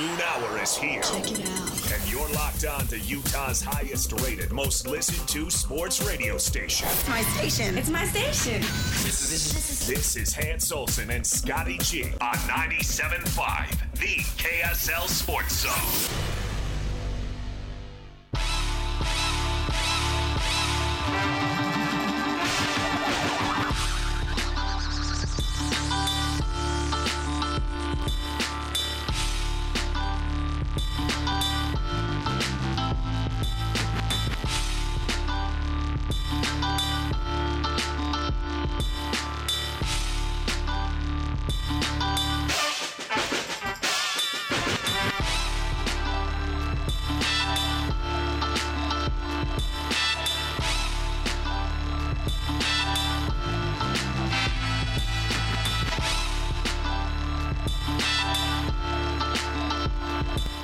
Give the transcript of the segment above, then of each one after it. Noon hour is here. Check it out. And you're locked on to Utah's highest rated, most listened to sports radio station. It's my station. It's my station. This is Hans Olsen and Scotty G on 97.5, the KSL Sports Zone.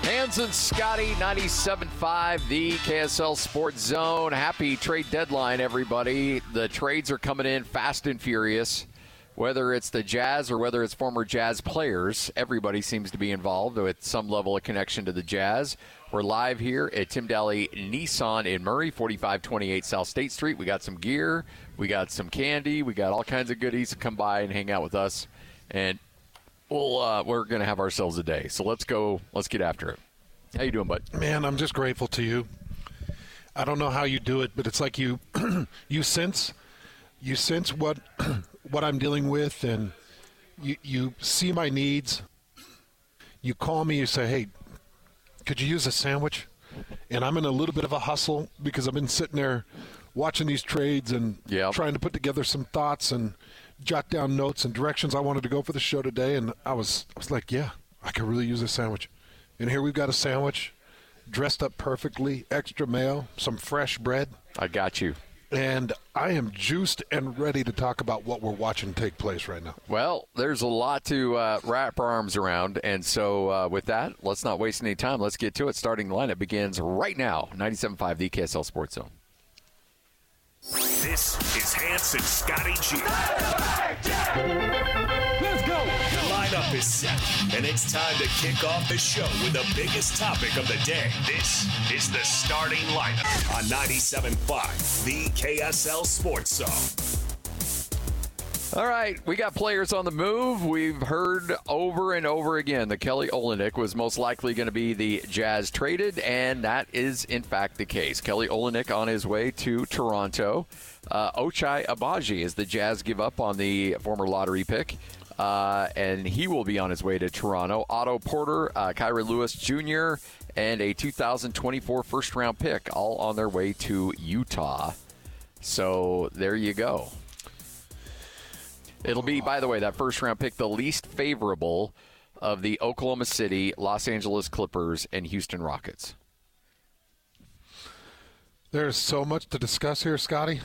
And Scotty, 97.5, the KSL Sports Zone. Happy trade deadline, everybody. The trades are coming in fast and furious. Whether it's the Jazz or whether it's former Jazz players, everybody seems to be involved with some level of connection to the Jazz. We're live here at Tim Daly Nissan in Murray, 4528 South State Street. We got some gear. We got some candy. We got all kinds of goodies. Come by and hang out with us. And we're going to have ourselves a day. So let's go. Let's get after it. How you doing, bud? Man, I'm just grateful to you. I don't know how you do it, but it's like you you sense what I'm dealing with, and you see my needs. You call me, you say, hey, could you use a sandwich? And I'm in a little bit of a hustle because I've been sitting there watching these trades and trying to put together some thoughts and jot down notes and directions I wanted to go for the show today. And I was like, yeah, I could really use a sandwich. And here we've got a sandwich, dressed up perfectly, extra mayo, some fresh bread. I got you. And I am juiced and ready to talk about what we're watching take place right now. Well, there's a lot to wrap our arms around. And so with that, let's not waste any time. Let's get to it. Starting lineup begins right now, 97.5, the KSL Sports Zone. This is Hans and Scotty G. Let's go. The lineup is set, and it's time to kick off the show with the biggest topic of the day. This is the starting lineup on 97.5, the KSL Sports Zone. All right, we got players on the move. We've heard over and over again that Kelly Olynyk was most likely going to be the Jazz traded, and that is, in fact, the case. Kelly Olynyk on his way to Toronto. Ochai Agbaji is the Jazz give up on the former lottery pick, and he will be on his way to Toronto. Otto Porter, Kyrie Lewis Jr., and a 2024 first-round pick all on their way to Utah. So there you go. It'll be, by the way, that first-round pick, the least favorable of the Oklahoma City, Los Angeles Clippers, and Houston Rockets. There's so much to discuss here, Scotty.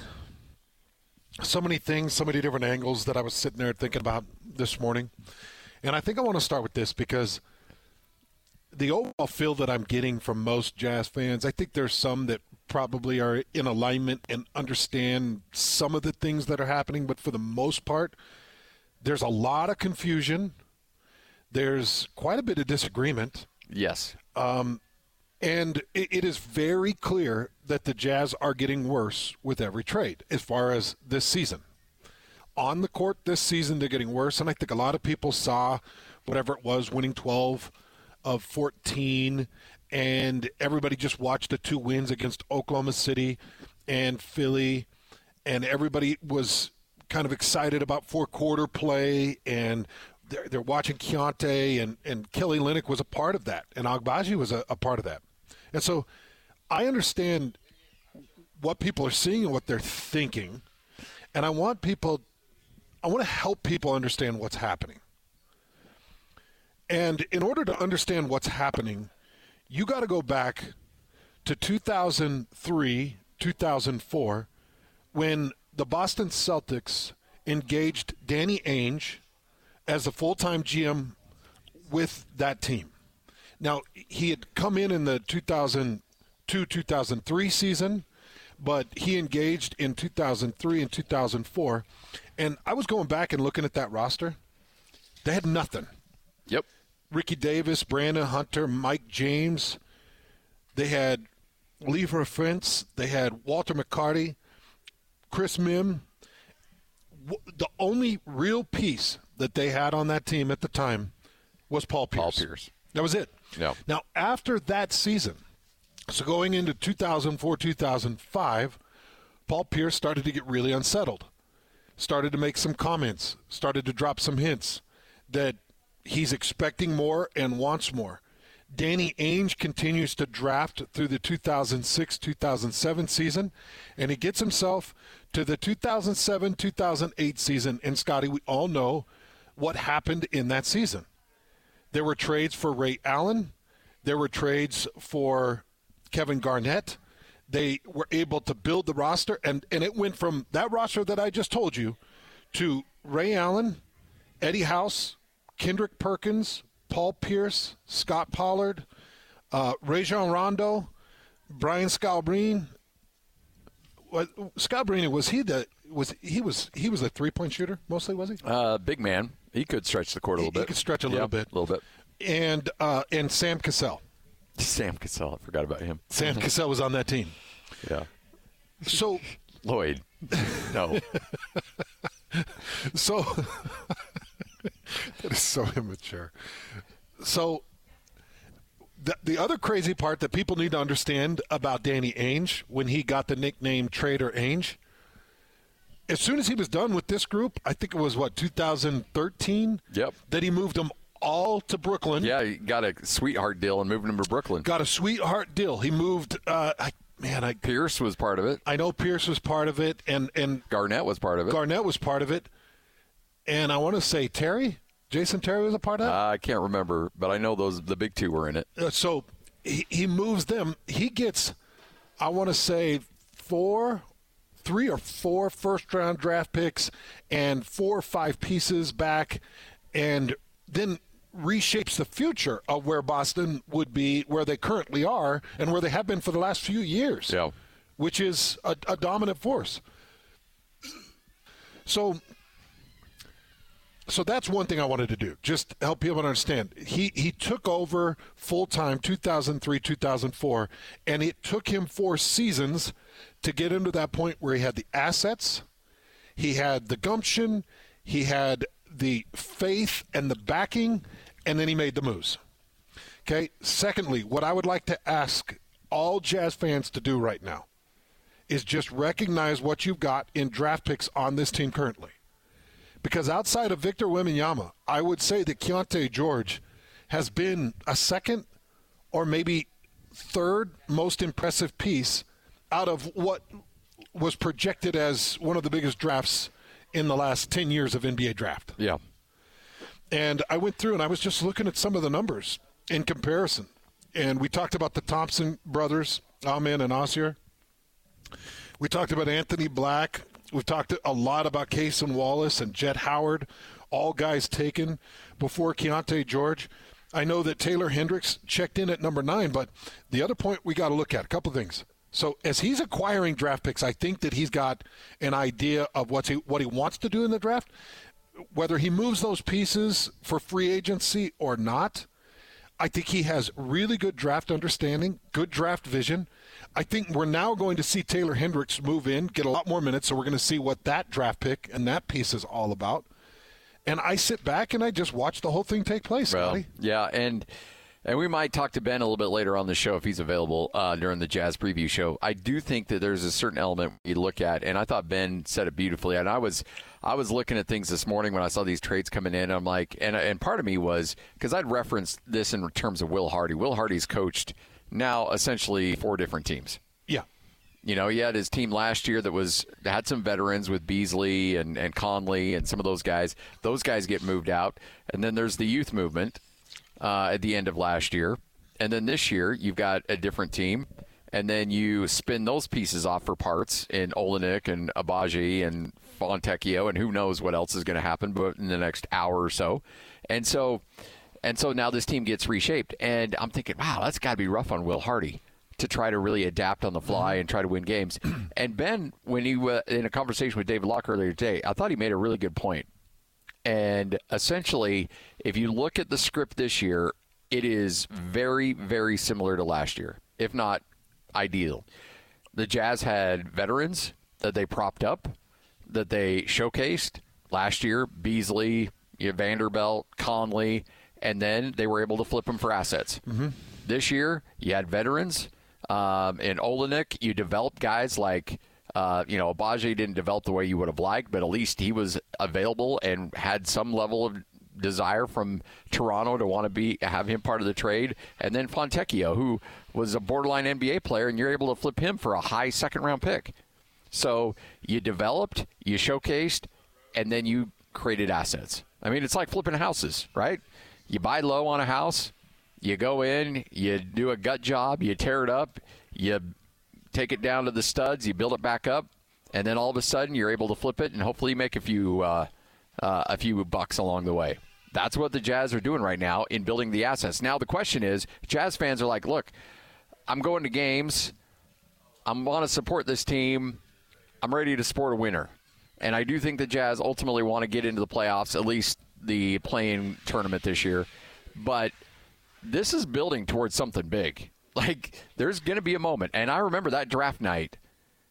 So many things, so many different angles that I was sitting there thinking about this morning. And I think I want to start with this because the overall feel that I'm getting from most Jazz fans, I think there's some that probably are in alignment and understand some of the things that are happening, but for the most part, there's a lot of confusion. There's quite a bit of disagreement. Yes. And it is very clear that the Jazz are getting worse with every trade as far as this season. On the court this season, they're getting worse, and I think a lot of people saw whatever it was, winning 12 of 14, and everybody just watched the two wins against Oklahoma City and Philly, and everybody was kind of excited about four-quarter play, and they're watching Keyonte, and Kelly Olynyk was a part of that, and Agbaji was a part of that. And so I understand what people are seeing and what they're thinking, and I want to help people understand what's happening. And in order to understand what's happening, you got to go back to 2003, 2004, when the Boston Celtics engaged Danny Ainge as a full-time GM with that team. Now, he had come in the 2002-2003 season, but he engaged in 2003 and 2004. And I was going back and looking at that roster. They had nothing. Yep. Ricky Davis, Brandon Hunter, Mike James. They had Lever Fence. They had Walter McCarty, Chris Mim. The only real piece that they had on that team at the time was Paul Pierce. Paul Pierce. That was it. Yeah. Now, after that season, so going into 2004-2005, Paul Pierce started to get really unsettled, started to make some comments, started to drop some hints that he's expecting more and wants more. Danny Ainge continues to draft through the 2006-2007 season, and he gets himself to the 2007-2008 season. And, Scotty, we all know what happened in that season. There were trades for Ray Allen. There were trades for Kevin Garnett. They were able to build the roster, and it went from that roster that I just told you to Ray Allen, Eddie House, Kendrick Perkins, Paul Pierce, Scott Pollard, Rajon Rondo, Brian Scalabrine. Scalabrine, was he a three-point shooter mostly? Was he? Big man. He could stretch the court a little bit. He could stretch a little bit. A little bit. And Sam Cassell. Sam Cassell. I forgot about him. Sam Cassell was on that team. Yeah. So Lloyd. No. So. That is so immature. So the other crazy part that people need to understand about Danny Ainge when he got the nickname Trader Ainge, as soon as he was done with this group, I think it was, 2013? Yep. That he moved them all to Brooklyn. Yeah, he got a sweetheart deal and moved them to Brooklyn. Got a sweetheart deal. He moved Pierce was part of it. I know Pierce was part of it. And Garnett was part of it. And I want to say Jason Terry was a part of it? I can't remember, but I know the big two were in it. So he moves them. He gets, I want to say, three or four first-round draft picks and 4 or 5 pieces back, and then reshapes the future of where Boston would be, where they currently are, and where they have been for the last few years, yeah, which is a dominant force. So that's one thing I wanted to do, just help people understand. He took over full-time 2003-2004, and it took him 4 seasons to get him to that point where he had the assets, he had the gumption, he had the faith and the backing, and then he made the moves. Okay? Secondly, what I would like to ask all Jazz fans to do right now is just recognize what you've got in draft picks on this team currently. Because outside of Victor Wembanyama, I would say that Keyonte George has been a second or maybe third most impressive piece out of what was projected as one of the biggest drafts in the last 10 years of NBA draft. Yeah. And I went through and I was just looking at some of the numbers in comparison. And we talked about the Thompson brothers, Amin and Osir. We talked about Anthony Black. We've talked a lot about Cason Wallace and Jet Howard, all guys taken before Keyonte George. I know that Taylor Hendricks checked in at number 9, but the other point we got to look at, a couple things. So as he's acquiring draft picks, I think that he's got an idea of what he wants to do in the draft, whether he moves those pieces for free agency or not. I think he has really good draft understanding, good draft vision. I think we're now going to see Taylor Hendricks move in, get a lot more minutes, so we're going to see what that draft pick and that piece is all about. And I sit back and I just watch the whole thing take place, Scotty. Well, yeah, and we might talk to Ben a little bit later on the show if he's available during the Jazz preview show. I do think that there's a certain element you look at, and I thought Ben said it beautifully. And I was looking at things this morning when I saw these trades coming in. I'm like, and part of me was, because I'd referenced this in terms of Will Hardy. Will Hardy's coached now essentially 4 different teams. Yeah. You know, he had his team last year that had some veterans with Beasley and Conley and some of those guys. Those guys get moved out. And then there's the youth movement. At the end of last year. And then this year, you've got a different team. And then you spin those pieces off for parts in Olynyk and Agbaji and Fontecchio, and who knows what else is going to happen but in the next hour or so. And so now this team gets reshaped. And I'm thinking, wow, that's got to be rough on Will Hardy to try to really adapt on the fly and try to win games. And Ben, when he was in a conversation with David Locke earlier today, I thought he made a really good point. And essentially, if you look at the script this year, it is very, very similar to last year, if not ideal. The Jazz had veterans that they propped up, that they showcased last year, Beasley, Vanderbilt, Conley, and then they were able to flip them for assets. Mm-hmm. This year, you had veterans. In Olynyk, you developed guys like, Agbaji didn't develop the way you would have liked, but at least he was available and had some level of desire from Toronto to want to have him part of the trade. And then Fontecchio, who was a borderline NBA player, and you're able to flip him for a high second-round pick. So you developed, you showcased, and then you created assets. I mean, it's like flipping houses, right? You buy low on a house, you go in, you do a gut job, you tear it up, you take it down to the studs, you build it back up, and then all of a sudden you're able to flip it and hopefully make a few bucks along the way. That's what the Jazz are doing right now in building the assets. Now the question is, Jazz fans are like, look, I'm going to games, I'm want to support this team, I'm ready to support a winner. And I do think the Jazz ultimately want to get into the playoffs, at least the play-in tournament this year. But this is building towards something big. Like, there's going to be a moment. And I remember that draft night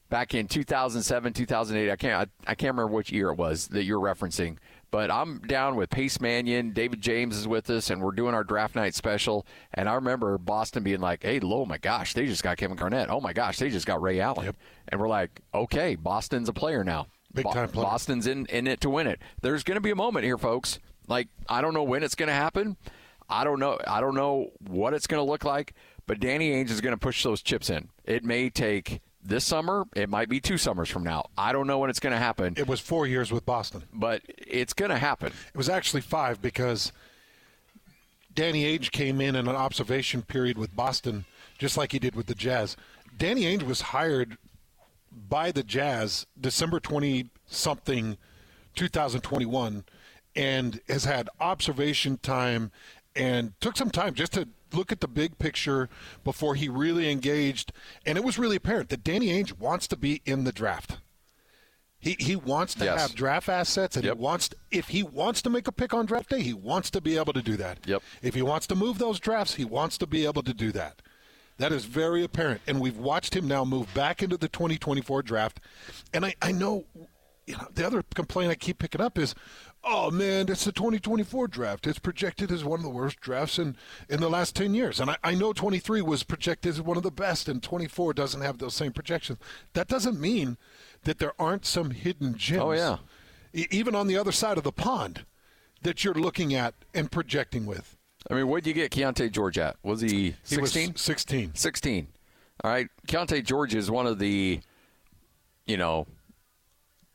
back in 2007, 2008. I can't remember which year it was that you're referencing. But I'm down with Pace Mannion. David James is with us, and we're doing our draft night special. And I remember Boston being like, hey, oh, my gosh, they just got Kevin Garnett. Oh, my gosh, they just got Ray Allen. Yep. And we're like, okay, Boston's a player now. Big-time player. Boston's in it to win it. There's going to be a moment here, folks. Like, I don't know when it's going to happen. I don't know what it's going to look like. But Danny Ainge is going to push those chips in. It may take this summer. It might be 2 summers from now. I don't know when it's going to happen. It was 4 years with Boston. But it's going to happen. It was actually 5 because Danny Ainge came in an observation period with Boston just like he did with the Jazz. Danny Ainge was hired by the Jazz December 20-something, 2021, and has had observation time and took some time just to look at the big picture before he really engaged. And it was really apparent that Danny Ainge wants to be in the draft. He wants to have draft assets, and if he wants to make a pick on draft day, he wants to be able to do that. Yep. If he wants to move those drafts, he wants to be able to do that. That is very apparent, and we've watched him now move back into the 2024 draft. And I know, the other complaint I keep picking up is, oh, man, it's the 2024 draft. It's projected as one of the worst drafts in the last 10 years. And I know 23 was projected as one of the best, and 24 doesn't have those same projections. That doesn't mean that there aren't some hidden gems, even on the other side of the pond, that you're looking at and projecting with. I mean, what did you get Keyonte George at? Was he 16? He was 16. 16. All right. Keyonte George is one of the, 2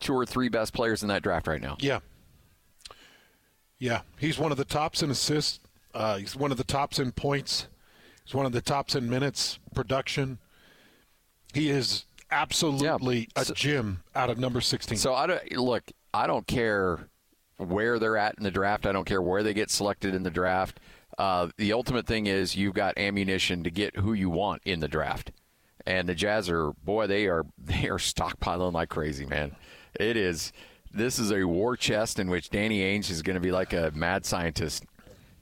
or 3 best players in that draft right now. Yeah. Yeah. He's one of the tops in assists. He's one of the tops in points. He's one of the tops in minutes, production. He is absolutely a gem out of number 16. So, I don't care where they're at in the draft. I don't care where they get selected in the draft. The ultimate thing is you've got ammunition to get who you want in the draft. And the Jazz are, boy, they are stockpiling like crazy, man. It is. This is a war chest in which Danny Ainge is going to be like a mad scientist.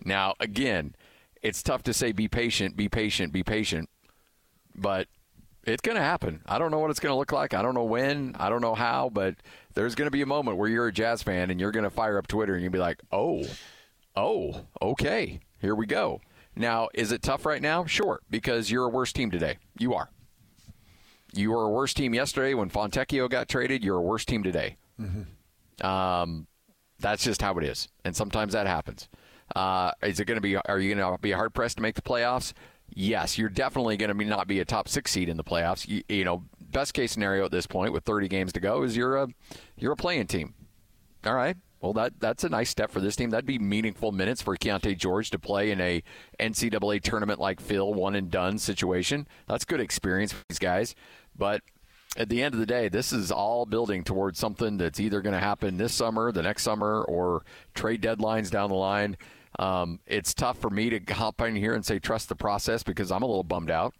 Now, again, it's tough to say be patient, but it's going to happen. I don't know what it's going to look like. I don't know when. I don't know how, but there's going to be a moment where you're a Jazz fan and you're going to fire up Twitter and you'll be like, oh, okay, here we go. Now, is it tough right now? Sure, because you're a worse team today. You are. You were a worse team yesterday when Fontecchio got traded. You're a worse team today. Mm-hmm. That's just how it is, and sometimes that happens. Are you going to be hard-pressed to make the playoffs? Yes, you're definitely going to not be a top 6 seed in the playoffs. Best case scenario at this point with 30 games to go is you're a play-in team. All right. Well, that's a nice step for this team. That'd be meaningful minutes for Keyonte George to play in a NCAA tournament like Phil, one and done situation. That's good experience for these guys. But at the end of the day, this is all building towards something that's either going to happen this summer, the next summer, or trade deadlines down the line. It's tough for me to hop in here and say trust the process because I'm a little bummed out.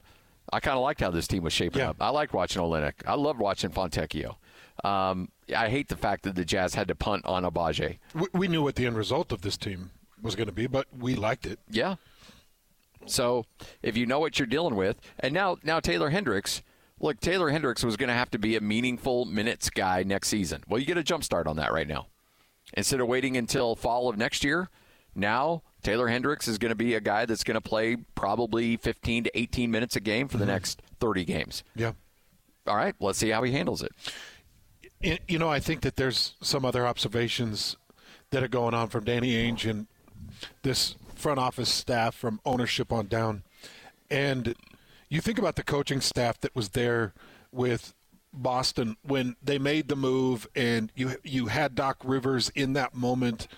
I kind of liked how this team was shaping up. I liked watching Olynyk. I loved watching Fontecchio. I hate the fact that the Jazz had to punt on Agbaji. We knew what the end result of this team was going to be, but we liked it. Yeah. So if you know what you're dealing with, and now Taylor Hendricks, look, Taylor Hendricks was going to have to be a meaningful minutes guy next season. Well, you get a jump start on that right now. Instead of waiting until fall of next year, now Taylor Hendricks is going to be a guy that's going to play probably 15 to 18 minutes a game for the next 30 games. Yeah. All right, let's see how he handles it. You know, I think that there's some other observations that are going on from Danny Ainge and this front office staff from ownership on down. And you think about the coaching staff that was there with Boston when they made the move, and you had Doc Rivers in that moment,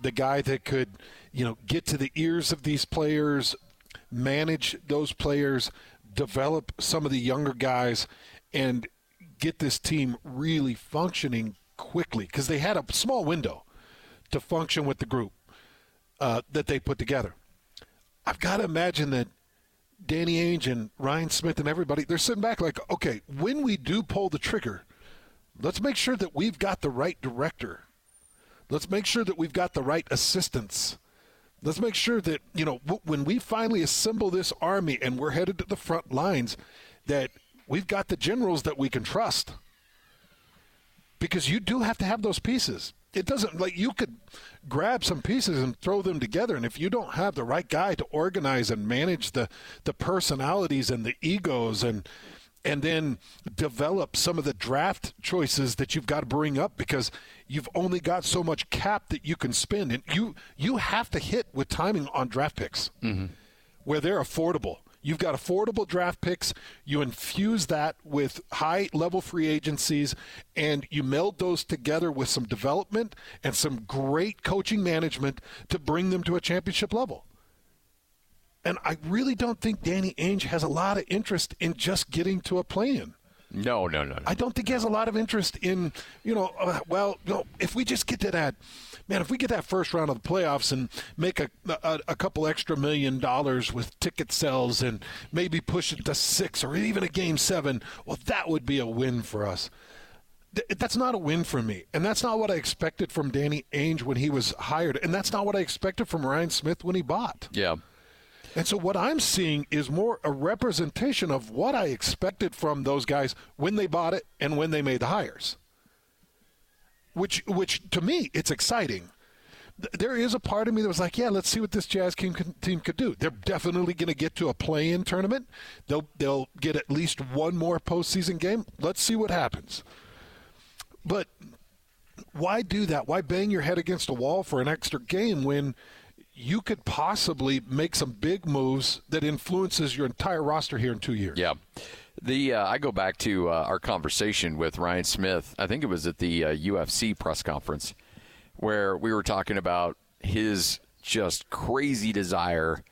the guy that could, you know, get to the ears of these players, manage those players, develop some of the younger guys, and get this team really functioning quickly, because they had a small window to function with the group that they put together. I've got to imagine that Danny Ainge and Ryan Smith and everybody, they're sitting back like, okay, when we do pull the trigger, let's make sure that we've got the right director. Let's make sure that we've got the right assistants. Let's make sure that, you know, when we finally assemble this army and we're headed to the front lines, that we've got the generals that we can trust. Because you do have to have those pieces. It doesn't, like, you could grab some pieces and throw them together, and if you don't have the right guy to organize and manage the personalities and the egos and then develop some of the draft choices that you've got to bring up, because you've only got so much cap that you can spend. And you have to hit with timing on draft picks where they're affordable. You've got affordable draft picks. You infuse that with high-level free agencies, and you meld those together with some development and some great coaching management to bring them to a championship level. And I really don't think Danny Ainge has a lot of interest in just getting to a play-in. No. I don't think he has a lot of interest in, you know, if we just get to that, man, if we get that first round of the playoffs and make a couple extra $1 million with ticket sales and maybe push it to 6 or even a game 7, well, that would be a win for us. That's not a win for me, and that's not what I expected from Danny Ainge when he was hired, and that's not what I expected from Ryan Smith when he bought. Yeah. And so what I'm seeing is more a representation of what I expected from those guys when they bought it and when they made the hires, which to me, it's exciting. There is a part of me that was like, yeah, let's see what this Jazz team could do. They're definitely going to get to a play-in tournament. They'll get at least one more postseason game. Let's see what happens. But why do that? Why bang your head against a wall for an extra game when – you could possibly make some big moves that influences your entire roster here in 2 years. Yeah. I go back to our conversation with Ryan Smith. I think it was at the UFC press conference where we were talking about his just crazy desire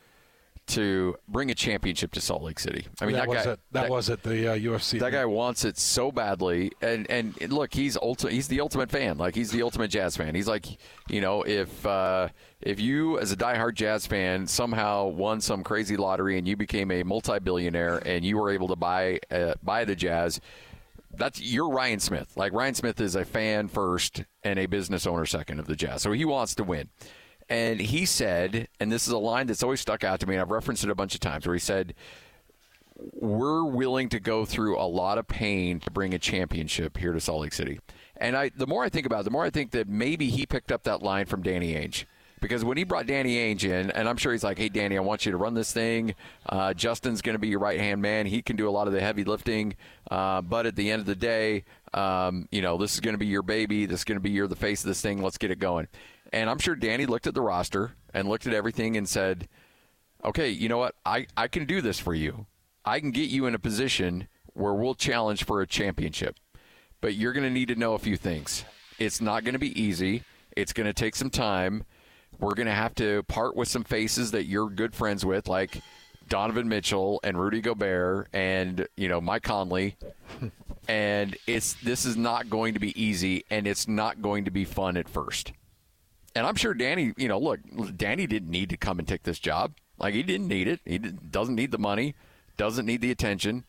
to bring a championship to Salt Lake City. I mean, that was at the UFC. That guy wants it so badly. And look, he's the ultimate fan. Like, he's the ultimate Jazz fan. He's like, you know, if you as a diehard Jazz fan somehow won some crazy lottery and you became a multi-billionaire and you were able to buy the Jazz, you're Ryan Smith. Like, Ryan Smith is a fan first and a business owner second of the Jazz. So he wants to win. And he said, and this is a line that's always stuck out to me, and I've referenced it a bunch of times, where he said, we're willing to go through a lot of pain to bring a championship here to Salt Lake City. And the more I think about it, the more I think that maybe he picked up that line from Danny Ainge. Because when he brought Danny Ainge in, and I'm sure he's like, hey, Danny, I want you to run this thing. Justin's going to be your right-hand man. He can do a lot of the heavy lifting. But at the end of the day, you know, this is going to be your baby. This is going to be you're the face of this thing. Let's get it going. And I'm sure Danny looked at the roster and looked at everything and said, okay, you know what? I can do this for you. I can get you in a position where we'll challenge for a championship. But you're going to need to know a few things. It's not going to be easy. It's going to take some time. We're going to have to part with some faces that you're good friends with, like Donovan Mitchell and Rudy Gobert and, you know, Mike Conley. And this is not going to be easy, and it's not going to be fun at first. And I'm sure Danny, you know, look, Danny didn't need to come and take this job. Like, he didn't need it. He doesn't need the money, doesn't need the attention.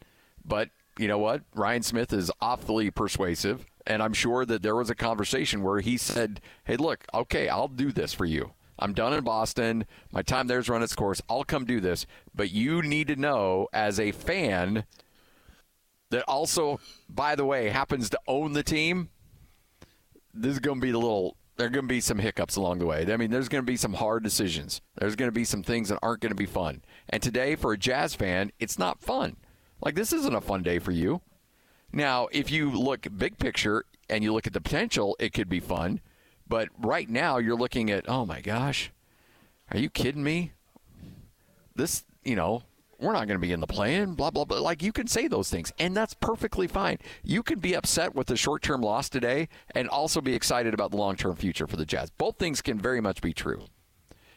But you know what? Ryan Smith is awfully persuasive, And I'm sure that there was a conversation where he said, hey, look, okay, I'll do this for you. I'm done in Boston. My time there's run its course. I'll come do this. But you need to know as a fan that also, by the way, happens to own the team, this is going to be a little – there are going to be some hiccups along the way. I mean, there's going to be some hard decisions. There's going to be some things that aren't going to be fun. And today, for a Jazz fan, it's not fun. Like, this isn't a fun day for you. Now, if you look big picture and you look at the potential, it could be fun. But right now, you're looking at, oh, my gosh, are you kidding me? This, you know, we're not going to be in the play-in, blah, blah, blah. Like, you can say those things, and that's perfectly fine. You can be upset with the short-term loss today and also be excited about the long-term future for the Jazz. Both things can very much be true.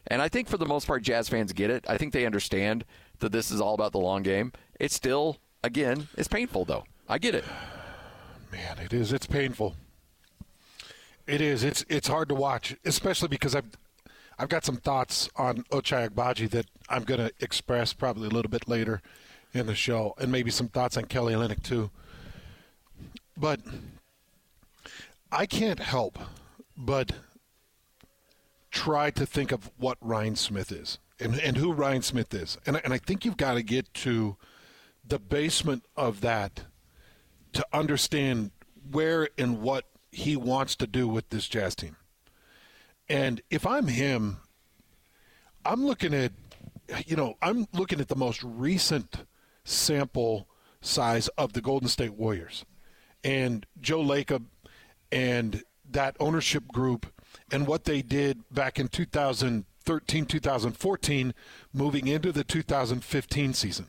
And I think for the most part, Jazz fans get it. I think they understand that this is all about the long game. It's still, again, it's painful, though. I get it. Man, it is. It's painful. It is. It's hard to watch, especially because I've got some thoughts on Ochai Agbaji that I'm going to express probably a little bit later in the show, and maybe some thoughts on Kelly Olynyk too. But I can't help but try to think of what Ryan Smith is and who Ryan Smith is. And I think you've got to get to the basement of that to understand where and what he wants to do with this Jazz team. And if I'm him, I'm looking at the most recent sample size of the Golden State Warriors and Joe Lacob and that ownership group and what they did back in 2013, 2014, moving into the 2015 season.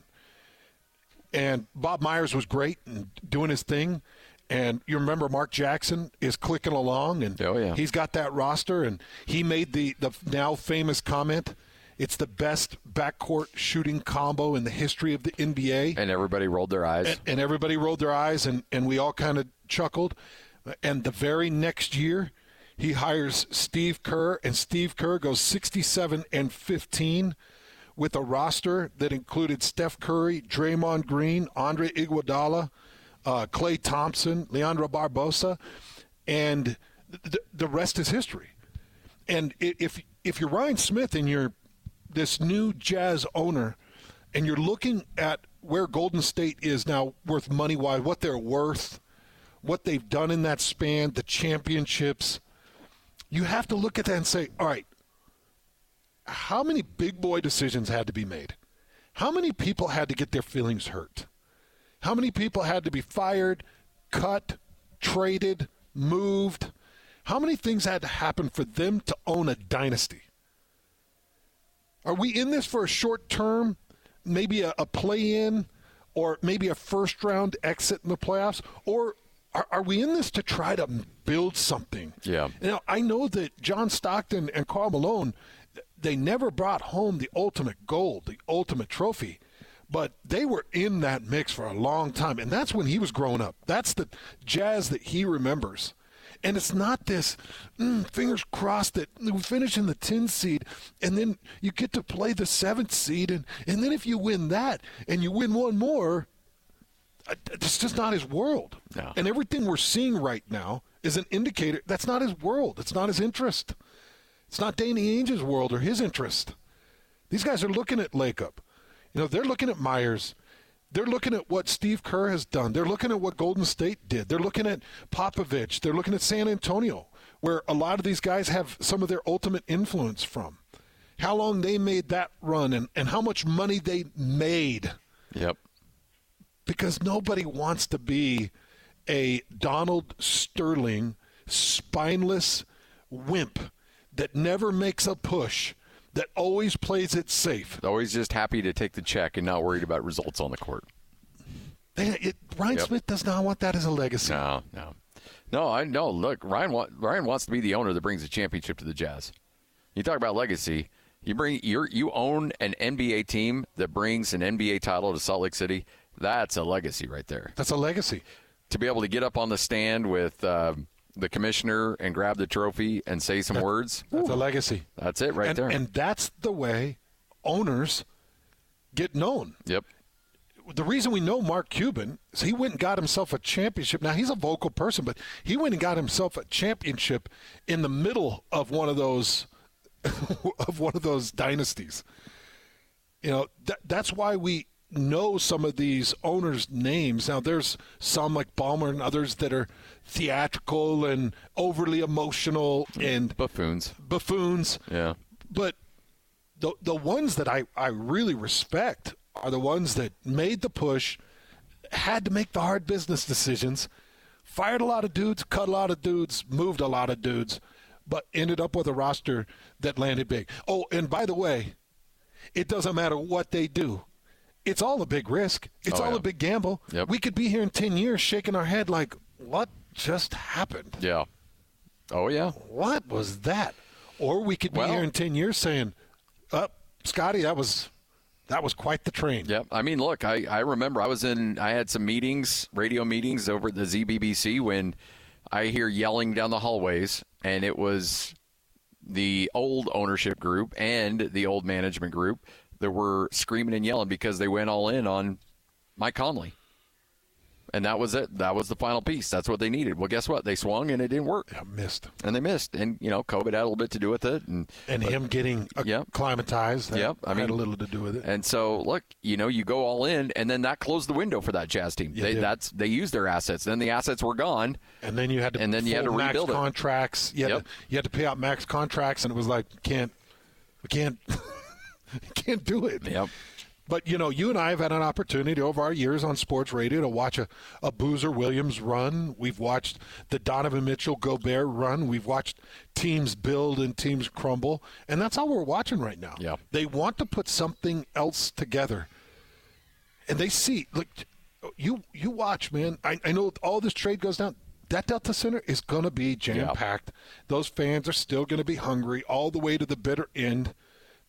And Bob Myers was great and doing his thing. And you remember Mark Jackson is clicking along, and he's got that roster, and he made the now famous comment, it's the best backcourt shooting combo in the history of the NBA. And everybody rolled their eyes. And everybody rolled their eyes, and we all kind of chuckled. And the very next year, he hires Steve Kerr, and Steve Kerr goes 67-15 with a roster that included Steph Curry, Draymond Green, Andre Iguodala, Klay Thompson, Leandro Barbosa, and the rest is history. And if you're Ryan Smith and you're this new Jazz owner and you're looking at where Golden State is now worth money-wise, what they're worth, what they've done in that span, the championships, you have to look at that and say, all right, how many big boy decisions had to be made? How many people had to get their feelings hurt? How many people had to be fired, cut, traded, moved? How many things had to happen for them to own a dynasty? Are we in this for a short term, maybe a play-in, or maybe a first-round exit in the playoffs? Or are we in this to try to build something? Yeah. Now, I know that John Stockton and Karl Malone, they never brought home the ultimate gold, the ultimate trophy. But they were in that mix for a long time, and that's when he was growing up. That's the Jazz that he remembers. And it's not this, fingers crossed, that we finish in the 10th seed, and then you get to play the 7th seed, and then if you win that and you win one more, it's just not his world. No. And everything we're seeing right now is an indicator that's not his world. It's not his interest. It's not Danny Ainge's world or his interest. These guys are looking at Lacob. You know, they're looking at Myers. They're looking at what Steve Kerr has done. They're looking at what Golden State did. They're looking at Popovich. They're looking at San Antonio, where a lot of these guys have some of their ultimate influence from. How long they made that run and how much money they made. Yep. Because nobody wants to be a Donald Sterling spineless wimp that never makes a push, that always plays it safe. Always just happy to take the check and not worried about results on the court. Ryan Smith does not want that as a legacy. No. Look, Ryan wants to be the owner that brings a championship to the Jazz. You talk about legacy. You own an NBA team that brings an NBA title to Salt Lake City. That's a legacy right there. That's a legacy. To be able to get up on the stand with the commissioner and grab the trophy and say some words. That's a legacy. That's it right there. And that's the way owners get known. Yep. the reason we know Mark Cuban is he went and got himself a championship. Now, he's a vocal person, but he went and got himself a championship in the middle of one of those dynasties. You know, that's why we know some of these owners' names. Now, there's some like Ballmer and others that are theatrical and overly emotional and buffoons. Yeah. But the ones that I really respect are the ones that made the push, had to make the hard business decisions, fired a lot of dudes, cut a lot of dudes, moved a lot of dudes, but ended up with a roster that landed big. Oh, and by the way, it doesn't matter what they do. It's all a big risk. It's all a big gamble. Yep. We could be here in 10 years shaking our head like, what just happened? Yeah. Oh, yeah. What was that? Or we could be here in 10 years saying, Scotty, that was quite the train. Yep. I mean, look, I remember I had some meetings, radio meetings over at the ZBBC when I hear yelling down the hallways, and it was the old ownership group and the old management group that were screaming and yelling because they went all in on Mike Conley. And that was it. That was the final piece. That's what they needed. Well, guess what? They swung, and it didn't work. They missed. And, you know, COVID had a little bit to do with it. And him getting acclimatized had a little to do with it. And so, look, you know, you go all in, and then that closed the window for that Jazz team. They used their assets. Then the assets were gone. And then you had to rebuild max contracts. You had to pay out max contracts, and it was like, we can't do it. Yep. But, you know, you and I have had an opportunity over our years on sports radio to watch a Boozer Williams run. We've watched the Donovan Mitchell-Gobert run. We've watched teams build and teams crumble. And that's all we're watching right now. Yeah. They want to put something else together. And they see, look, you watch, man. I know all this trade goes down. That Delta Center is going to be jam-packed. Yep. Those fans are still going to be hungry all the way to the bitter end.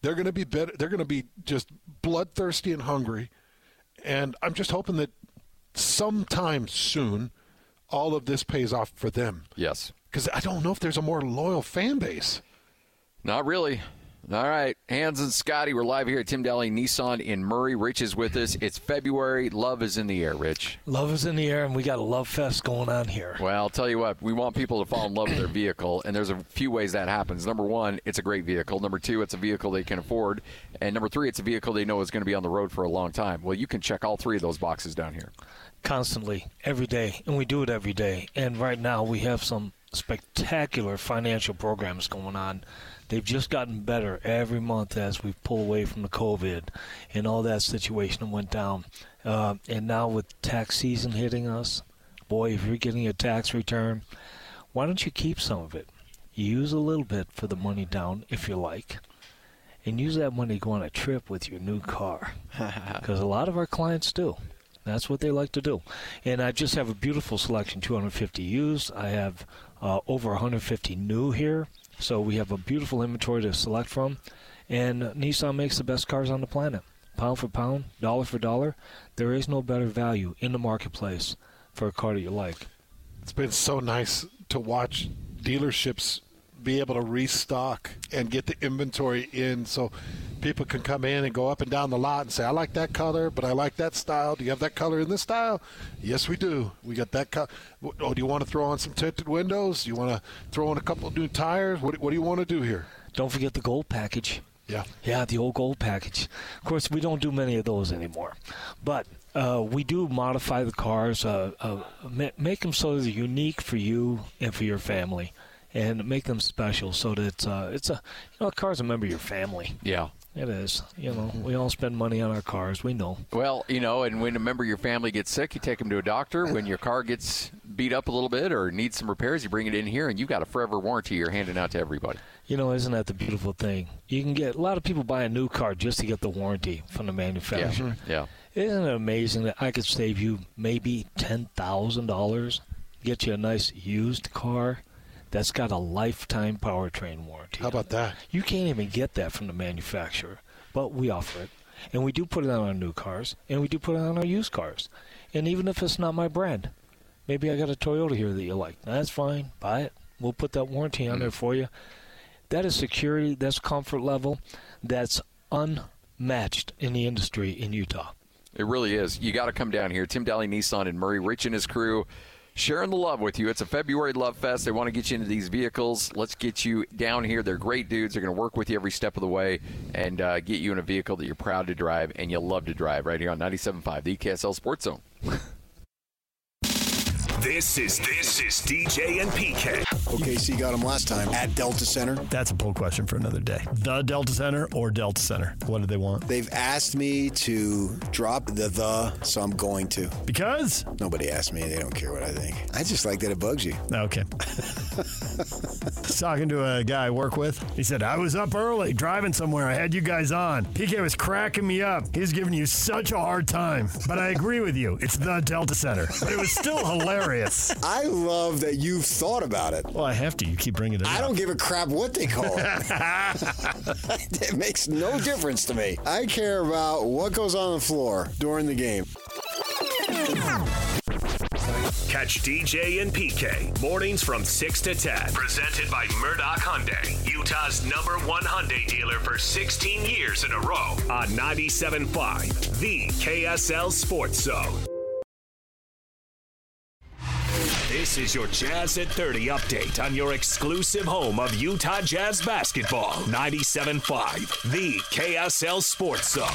They're going to be better. They're going to be just bloodthirsty and hungry, and I'm just hoping that sometime soon, all of this pays off for them. Yes, because I don't know if there's a more loyal fan base. Not really. All right, Hans and Scotty, we're live here at Tim Daly Nissan in Murray. Rich is with us. It's February. Love is in the air, Rich. Love is in the air, and we got a love fest going on here. Well, I'll tell you what. We want people to fall in love with their vehicle, and there's a few ways that happens. Number one, it's a great vehicle. Number two, it's a vehicle they can afford. And number three, it's a vehicle they know is going to be on the road for a long time. Well, you can check all three of those boxes down here. Constantly, every day, and we do it every day. And right now we have some spectacular financial programs going on. They've just gotten better every month as we pull away from the COVID and all that situation that went down. And now with tax season hitting us, boy, if you're getting a tax return, why don't you keep some of it? Use a little bit for the money down if you like. And use that money to go on a trip with your new car. Because a lot of our clients do. That's what they like to do. And I just have a beautiful selection, 250 used. I have over 150 new here. So we have a beautiful inventory to select from, and Nissan makes the best cars on the planet. Pound for pound, dollar for dollar, there is no better value in the marketplace for a car that you like. It's been so nice to watch dealerships be able to restock and get the inventory in so people can come in and go up and down the lot and say, I like that color, but I like that style. Do you have that color in this style? Yes, we do. We got that color. Oh, do you want to throw on some tinted windows? Do you want to throw in a couple of new tires? What do you want to do here? Don't forget the gold package. Yeah, the old gold package. Of course, we don't do many of those anymore. But we do modify the cars, make them so they're unique for you and for your family, and make them special so that a car's a member of your family. Yeah. It is. You know, we all spend money on our cars. We know. Well, you know, and when a member of your family gets sick, you take them to a doctor. When your car gets beat up a little bit or needs some repairs, you bring it in here, and you've got a forever warranty you're handing out to everybody. You know, isn't that the beautiful thing? You can get a lot of people buy a new car just to get the warranty from the manufacturer. Yeah. Isn't it amazing that I could save you maybe $10,000, get you a nice used car? That's got a lifetime powertrain warranty. How about that? You can't even get that from the manufacturer, but we offer it. And we do put it on our new cars, and we do put it on our used cars. And even if it's not my brand, maybe I got a Toyota here that you like. That's fine. Buy it. We'll put that warranty on there for you. That is security. That's comfort level. That's unmatched in the industry in Utah. It really is. You got to come down here. Tim Daly Nissan and Murray, Rich and his crew, sharing the love with you. It's a February Love Fest. They want to get you into these vehicles. Let's get you down here. They're great dudes. They're going to work with you every step of the way and get you in a vehicle that you're proud to drive and you love to drive right here on 97.5, the KSL Sports Zone. This is DJ and PK. OKC got him last time at Delta Center. That's a poll question for another day. The Delta Center or Delta Center? What do they want? They've asked me to drop the, so I'm going to. Because? Nobody asked me. They don't care what I think. I just like that it bugs you. Okay. Talking to a guy I work with. He said, I was up early driving somewhere. I had you guys on. PK was cracking me up. He was giving you such a hard time. But I agree with you. It's the Delta Center. But it was still hilarious. I love that you've thought about it. Well, I have to. You keep bringing it up. I don't give a crap what they call it. It makes no difference to me. I care about what goes on the floor during the game. Catch DJ and PK mornings from 6 to 10. Presented by Murdoch Hyundai, Utah's #1 Hyundai dealer for 16 years in a row. On 97.5, the KSL Sports Zone. This is your Jazz at 30 update on your exclusive home of Utah Jazz basketball. 97.5, the KSL Sports Zone.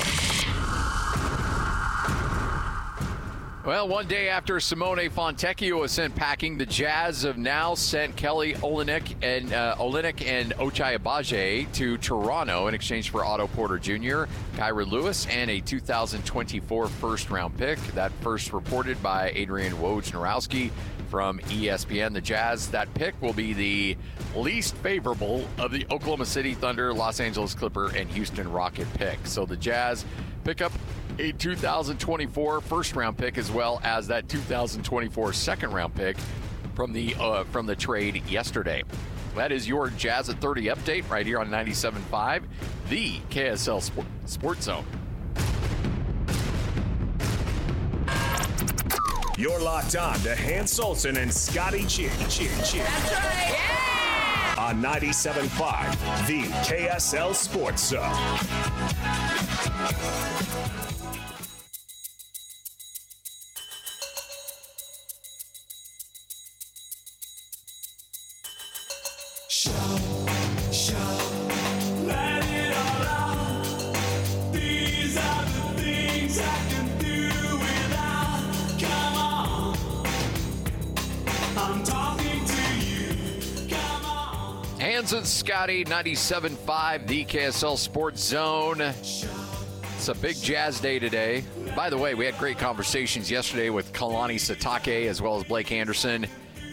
Well, one day after Simone Fontecchio was sent packing, the Jazz have now sent Kelly Olynyk and Ochai Agbaji to Toronto in exchange for Otto Porter Jr., Kyrie Lewis, and a 2024 first-round pick. That first reported by Adrian Wojnarowski from ESPN. The Jazz, that pick will be the least favorable of the Oklahoma City Thunder, Los Angeles Clipper, and Houston Rocket pick. So the Jazz pick up a 2024 first-round pick as well as that 2024 second-round pick from the trade yesterday. That is your Jazz at 30 update right here on 97.5, the KSL Sports Zone. You're locked on to Hans Olsen and Scotty G. That's right. Yeah. On 97.5, the KSL Sports Zone. Show, let it all out. These are the things I can. I'm talking to you. Come on. Hans and Scotty, 97.5, the KSL Sports Zone. It's a big Jazz day today. By the way, we had great conversations yesterday with Kalani Sitake as well as Blake Anderson.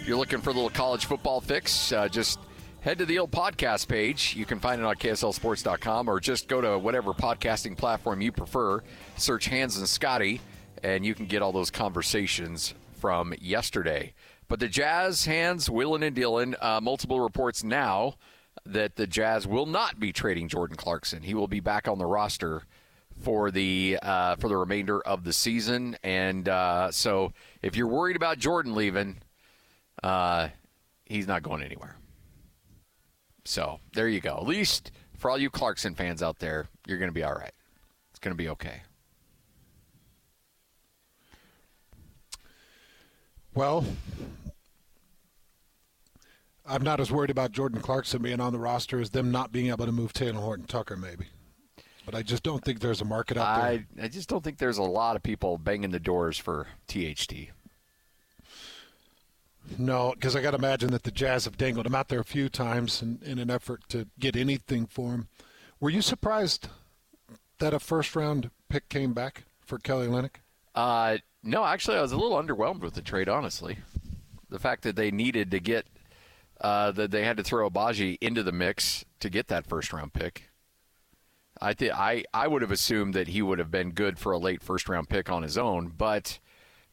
If you're looking for a little college football fix, just head to the old podcast page. You can find it on KSLSports.com or just go to whatever podcasting platform you prefer. Search Hans and Scotty, and you can get all those conversations from yesterday. But the Jazz, Hans, wheeling and dealing. Multiple reports now that the Jazz will not be trading Jordan Clarkson. He will be back on the roster for the remainder of the season. And so if you're worried about Jordan leaving, he's not going anywhere. So there you go. At least for all you Clarkson fans out there, you're going to be all right. It's going to be okay. Well, I'm not as worried about Jordan Clarkson being on the roster as them not being able to move Taylor Horton Tucker, maybe. But I just don't think there's a market out there. I just don't think there's a lot of people banging the doors for THT. No, because I got to imagine that the Jazz have dangled him out there a few times in an effort to get anything for him. Were you surprised that a first-round pick came back for Kelly Olynyk? No, actually, I was a little underwhelmed with the trade, honestly. The fact that they needed to get that they had to throw Agbaji into the mix to get that first-round pick. I would have assumed that he would have been good for a late first-round pick on his own, but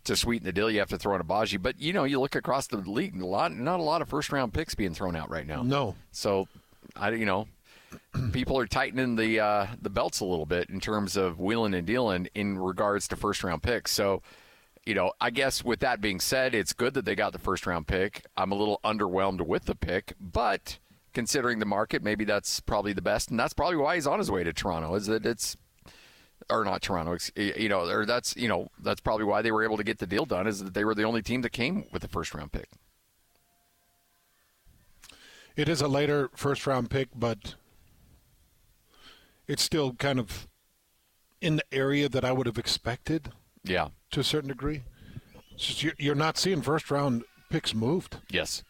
to sweeten the deal, you have to throw in Agbaji. But, you know, you look across the league, not a lot of first-round picks being thrown out right now. No. So, people are tightening the belts a little bit in terms of wheeling and dealing in regards to first-round picks. So, I guess with that being said, it's good that they got the first-round pick. I'm a little underwhelmed with the pick, but considering the market, maybe that's probably the best, and that's probably why he's on his way to Toronto, is that it's or not Toronto, or that's probably why they were able to get the deal done, is that they were the only team that came with the first round pick. It is a later first round pick, but it's still kind of in the area that I would have expected. Yeah, to a certain degree. Just you're not seeing first round picks moved. Yes.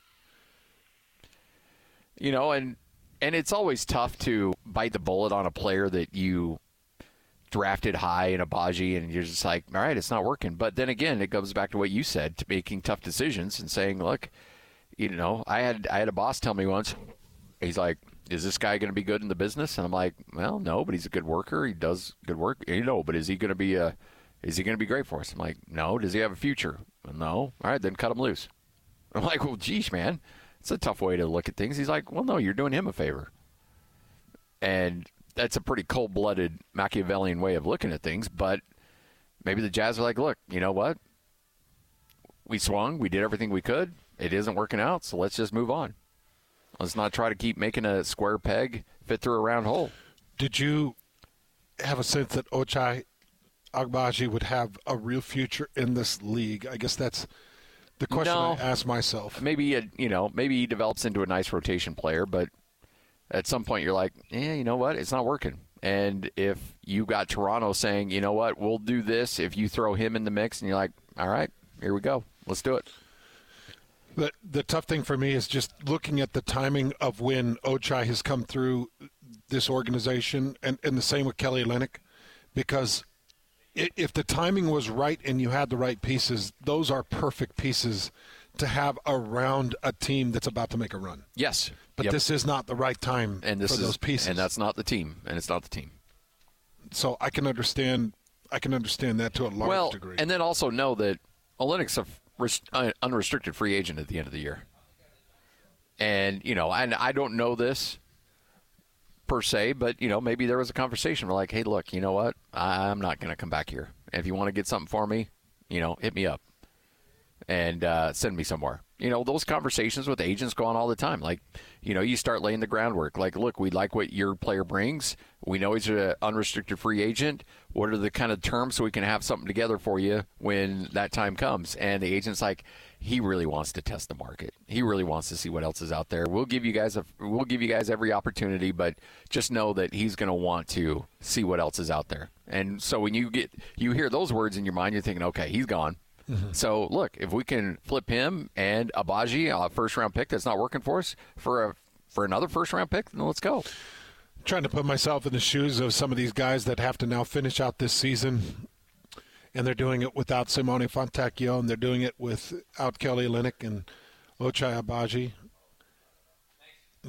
And it's always tough to bite the bullet on a player that you drafted high in Agbaji, and you're just like, all right, it's not working. But then again, it goes back to what you said, to making tough decisions and saying, look, I had a boss tell me once, he's like, is this guy going to be good in the business? And I'm like, well, no, but he's a good worker. He does good work. But is he going to be great for us? I'm like, no. Does he have a future? No. All right, then cut him loose. I'm like, well, geez, man. It's a tough way to look at things. He's like, well, no, you're doing him a favor. And that's a pretty cold-blooded Machiavellian way of looking at things, but maybe the Jazz are like, look, you know what? We swung. We did everything we could. It isn't working out, so let's just move on. Let's not try to keep making a square peg fit through a round hole. Did you have a sense that Ochai Agbaji would have a real future in this league? I guess that's the question I ask myself. Maybe he develops into a nice rotation player, but at some point you're like, you know what? It's not working. And if you got Toronto saying, you know what, we'll do this if you throw him in the mix, and you're like, all right, here we go. Let's do it. But the tough thing for me is just looking at the timing of when Ochai has come through this organization, and the same with Kelly Olynyk, because if the timing was right and you had the right pieces, those are perfect pieces to have around a team that's about to make a run. Yes. But this is not the right time for those pieces. And that's not the team, and it's not the team. So I can understand that to a large degree. And then also know that Olynyk's an unrestricted free agent at the end of the year. And, and I don't know this per se, but, maybe there was a conversation. We're like, hey, look, you know what? I'm not going to come back here. If you want to get something for me, hit me up. And send me somewhere. Those conversations with agents go on all the time. Like, you start laying the groundwork. Like, look, we like what your player brings. We know he's an unrestricted free agent. What are the kind of terms so we can have something together for you when that time comes? And the agent's like, he really wants to test the market. He really wants to see what else is out there. We'll give you guys every opportunity, but just know that he's going to want to see what else is out there. And so when you hear those words in your mind, you're thinking, okay, he's gone. Mm-hmm. So, look, if we can flip him and Agbaji, a first-round pick that's not working for us, for another first-round pick, then let's go. I'm trying to put myself in the shoes of some of these guys that have to now finish out this season, and they're doing it without Simone Fontecchio, and they're doing it without Kelly Olynyk and Ochai Agbaji.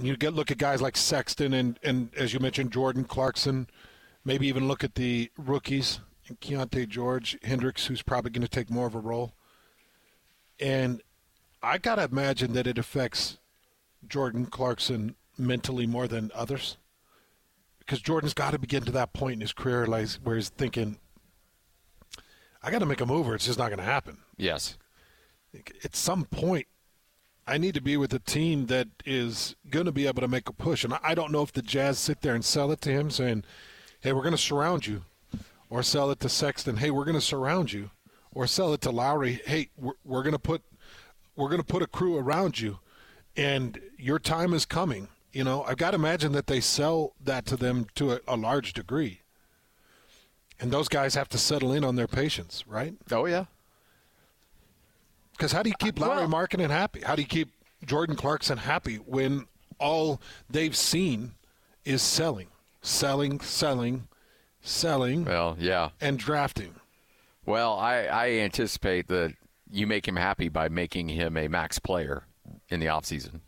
You look at guys like Sexton and, as you mentioned, Jordan Clarkson, maybe even look at the rookies. Keyonte George, Hendricks, who's probably going to take more of a role. And I got to imagine that it affects Jordan Clarkson mentally more than others, because Jordan's got to begin to that point in his career where he's thinking, I got to make a move or it's just not going to happen. Yes. At some point, I need to be with a team that is going to be able to make a push. And I don't know if the Jazz sit there and sell it to him saying, hey, we're going to surround you. Or sell it to Sexton, hey, we're going to surround you. Or sell it to Lowry, hey, we're going to put a crew around you, and your time is coming. I've got to imagine that they sell that to them to a large degree. And those guys have to settle in on their patience, right? Oh, yeah. Because how do you keep Lowry Markkanen happy? How do you keep Jordan Clarkson happy when all they've seen is selling, well, yeah, and drafting? Well, I anticipate that you make him happy by making him a max player in the offseason.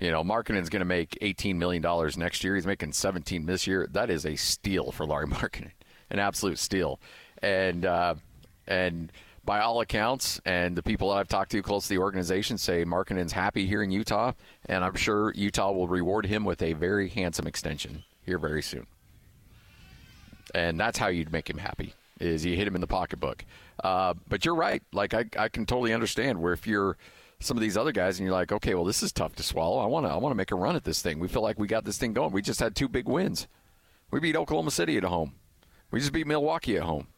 Markkanen's going to make $18 million next year. He's making $17 this year. That is a steal for Larry Markkanen, an absolute steal. And by all accounts, and the people that I've talked to close to the organization say Markkanen's happy here in Utah, and I'm sure Utah will reward him with a very handsome extension here very soon. And that's how you'd make him happy, is you hit him in the pocketbook. But you're right. Like, I can totally understand where if you're some of these other guys and you're like, okay, well, this is tough to swallow. I want to make a run at this thing. We feel like we got this thing going. We just had two big wins. We beat Oklahoma City at home. We just beat Milwaukee at home,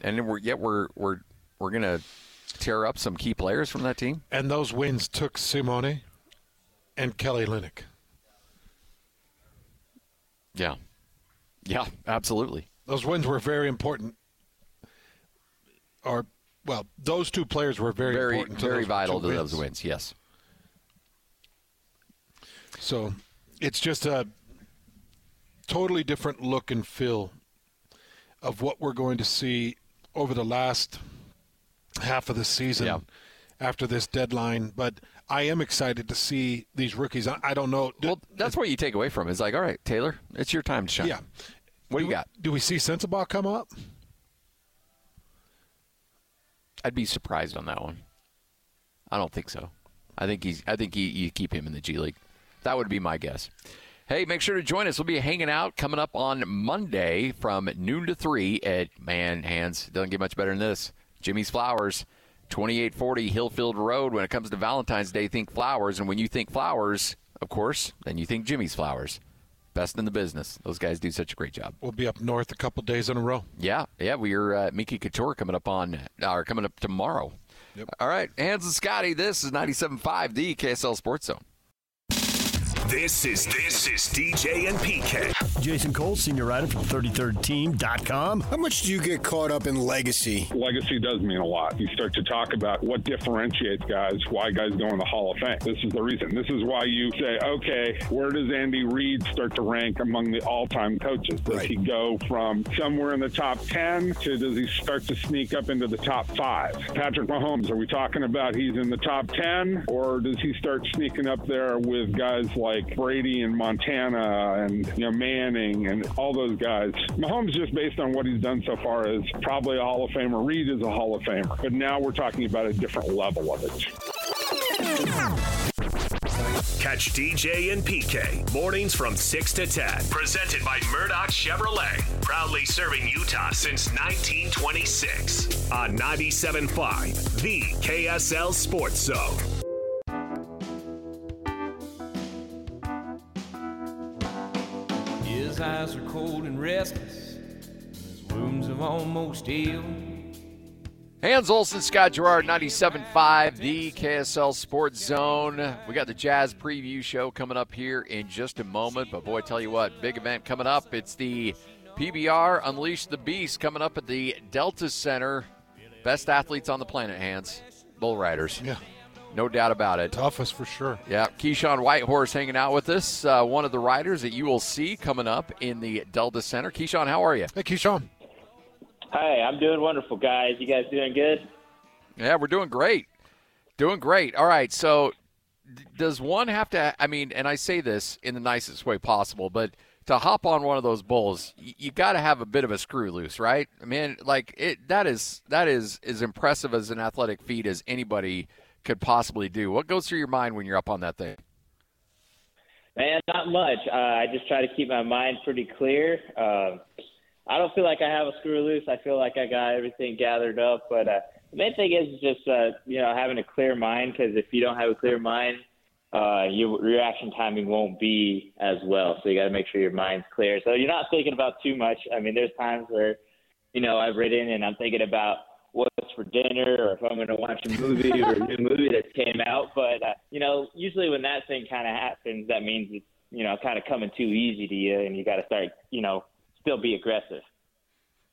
and we're gonna tear up some key players from that team. And those wins took Simone and Kelly Olynyk. Yeah, yeah, absolutely. Those wins were very important. Or well, those two players were very important, very vital to those wins. Yes. So it's just a totally different look and feel of what we're going to see over the last half of the season after this deadline. But I am excited to see these rookies. I don't know. Well, that's what you take away from it. It's like, all right, Taylor, it's your time to shine. Yeah. What do you got? Do we see Sensabaugh come up? I'd be surprised on that one. I don't think so. I think you keep him in the G League. That would be my guess. Hey, make sure to join us. We'll be hanging out coming up on Monday from noon to 3 at, man, hands, doesn't get much better than this, Jimmy's Flowers, 2840 Hillfield Road. When it comes to Valentine's Day, think flowers. And when you think flowers, of course, then you think Jimmy's Flowers. Best in the business. Those guys do such a great job. We'll be up north a couple days in a row. Yeah. We're Miki Couture coming up tomorrow. Yep. All right, Hans and Scotty, this is 97.5, the KSL Sports Zone. This is DJ and PK. Jason Cole, senior writer from 33rdteam.com. How much do you get caught up in legacy? Legacy does mean a lot. You start to talk about what differentiates guys, why guys go in the Hall of Fame. This is the reason. This is why you say, okay, where does Andy Reid start to rank among the all-time coaches? Does he go from somewhere in the top 10 to does he start to sneak up into the top 5? Patrick Mahomes, are we talking about he's in the top 10 or does he start sneaking up there with guys like Brady and Montana and Manning and all those guys? Mahomes, just based on what he's done so far, is probably a Hall of Famer. Reed is a Hall of Famer. But now we're talking about a different level of it. Catch DJ and PK mornings from 6 to 10. Presented by Murdoch Chevrolet. Proudly serving Utah since 1926. On 97.5, the KSL Sports Zone. His eyes are cold and restless, his wounds have almost healed. Hans Olsen, Scott Gerard, 97.5, the KSL Sports Zone. We got the Jazz preview show coming up here in just a moment, but boy, I tell you what, big event coming up. It's the PBR Unleash the Beast coming up at the Delta Center. Best athletes on the planet, Hans. Bull riders. Yeah. No doubt about it. Toughest for sure. Yeah, Keyshawn Whitehorse hanging out with us, one of the riders that you will see coming up in the Delta Center. Keyshawn, how are you? Hey, Keyshawn. Hi, I'm doing wonderful, guys. You guys doing good? Yeah, we're doing great. Doing great. All right, so does one have to, I mean, and I say this in the nicest way possible, but to hop on one of those bulls, you got to have a bit of a screw loose, right? I mean, like, that is as impressive as an athletic feat as anybody could possibly do. What goes through your mind when you're up on that thing? Man, not much. I just try to keep my mind pretty clear. I don't feel like I have a screw loose. I feel like I got everything gathered up. But the main thing is just, having a clear mind, because if you don't have a clear mind, your reaction timing won't be as well. So you got to make sure your mind's clear. So you're not thinking about too much. I mean, there's times where, I've ridden and I'm thinking about what's for dinner, or if I'm going to watch a movie or a new movie that came out. But, usually when that thing kind of happens, that means it's, kind of coming too easy to you, and you got to start, still be aggressive.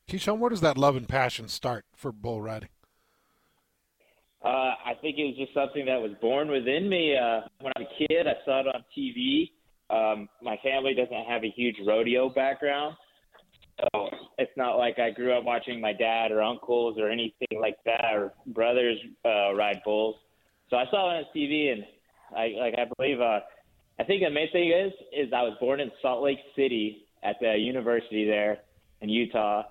Keyshawn, where does that love and passion start for bull riding? I think it was just something that was born within me. When I was a kid, I saw it on TV. My family doesn't have a huge rodeo background. So it's not like I grew up watching my dad or uncles or anything like that, or brothers ride bulls. So I saw it on TV, and I think the main thing is I was born in Salt Lake City at the university there in Utah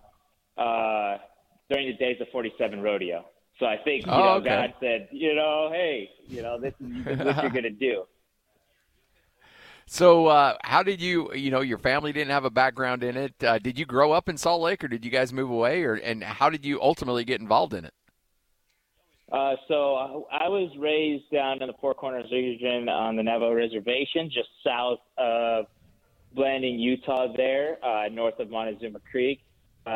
during the days of 47 rodeo. So I think okay. God said, hey, this is what you're gonna do. So how did you your family didn't have a background in it. Did you grow up in Salt Lake, or did you guys move away, and how did you ultimately get involved in it? So I was raised down in the Four Corners region on the Navajo Reservation, just south of Blanding, Utah there, north of Montezuma Creek.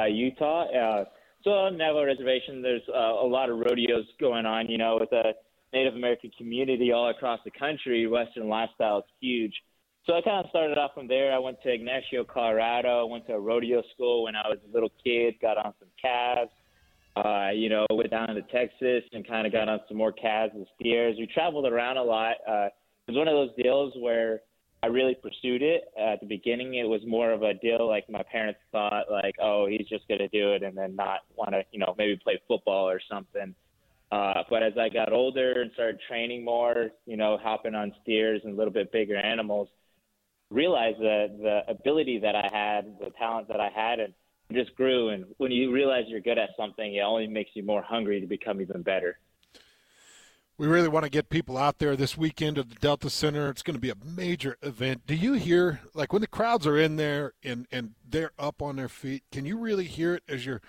Utah. So on Navajo Reservation, there's a lot of rodeos going on, you know, with the Native American community all across the country. Western lifestyle is huge. So I kind of started off from there. I went to Ignacio, Colorado. I went to a rodeo school when I was a little kid, got on some calves. You know, went down to Texas and kind of got on some more calves and steers. We traveled around a lot. It was one of those deals where I really pursued it. At the beginning, it was more of a deal like my parents thought, like, oh, he's just going to do it and then not want to, you know, maybe play football or something. But as I got older and started training more, you know, hopping on steers and a little bit bigger animals, realized the ability that I had, the talent that I had, and just grew. And when you realize you're good at something, it only makes you more hungry to become even better. We really want to get people out there this weekend at the Delta Center. It's going to be a major event. Do you hear, like, when the crowds are in there and they're up on their feet, can you really hear it as you're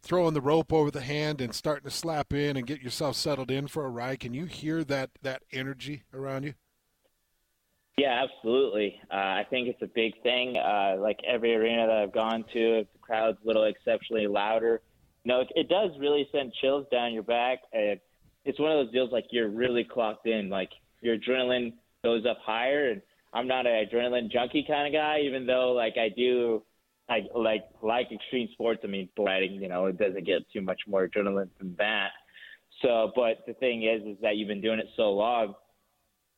throwing the rope over the hand and starting to slap in and get yourself settled in for a ride? Can you hear that energy around you? Yeah, absolutely. I think it's a big thing. Like every arena that I've gone to, if the crowd's a little exceptionally louder, you know, it does really send chills down your back. It's one of those deals like you're really clocked in, like your adrenaline goes up higher. And I'm not an adrenaline junkie kind of guy, even though like I do like extreme sports. I mean, fighting, you know, it doesn't get too much more adrenaline than that. So, but the thing is that you've been doing it so long,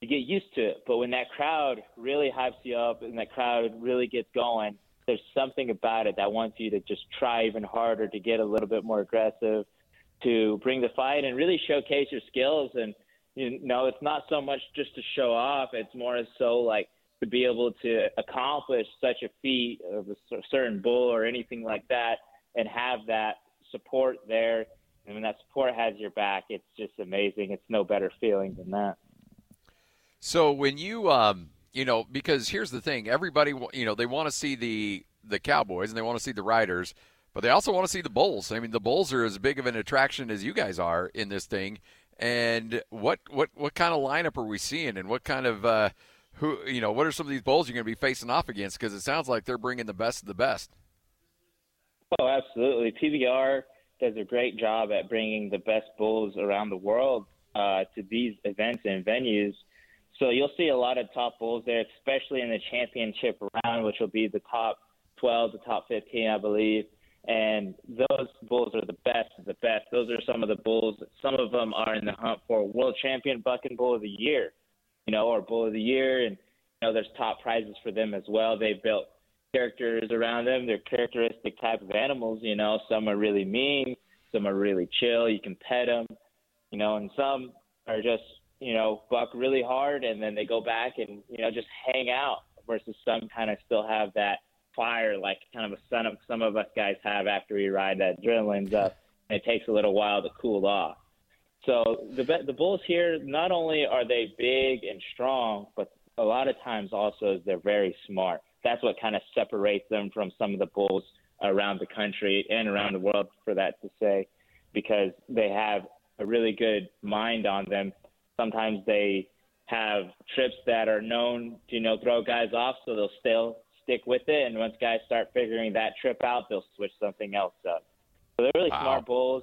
you get used to it. But when that crowd really hypes you up and that crowd really gets going, there's something about it that wants you to just try even harder, to get a little bit more aggressive, to bring the fight and really showcase your skills. And, you know, it's not so much just to show off. It's more so like to be able to accomplish such a feat of a certain bull or anything like that and have that support there. And when that support has your back, it's just amazing. It's no better feeling than that. So when you, you know, because here's the thing, everybody, you know, they want to see the cowboys and they want to see the riders, but they also want to see the bulls. I mean, the bulls are as big of an attraction as you guys are in this thing. And what kind of lineup are we seeing, and what kind of who, you know, what are some of these bulls you're going to be facing off against? Because it sounds like they're bringing the best of the best. Oh, absolutely. PBR does a great job at bringing the best bulls around the world to these events and venues. So you'll see a lot of top bulls there, especially in the championship round, which will be the top 12, the top 15, I believe. And those bulls are the best of the best. Those are some of the bulls. Some of them are in the hunt for world champion bucking bull of the year, you know, or bull of the year. And, you know, there's top prizes for them as well. They've built characters around them. They're characteristic type of animals, you know. Some are really mean. Some are really chill. You can pet them, you know, and some are just, you know, buck really hard and then they go back and, you know, just hang out, versus some kind of still have that fire, like kind of a sun up some of us guys have after we ride. That adrenaline's up and it takes a little while to cool off. So the bulls here, not only are they big and strong, but a lot of times also is they're very smart. That's what kind of separates them from some of the bulls around the country and around the world, for that to say, because they have a really good mind on them. Sometimes they have trips that are known to, you know, throw guys off, so they'll still stick with it. And once guys start figuring that trip out, they'll switch something else up. So they're really smart bulls,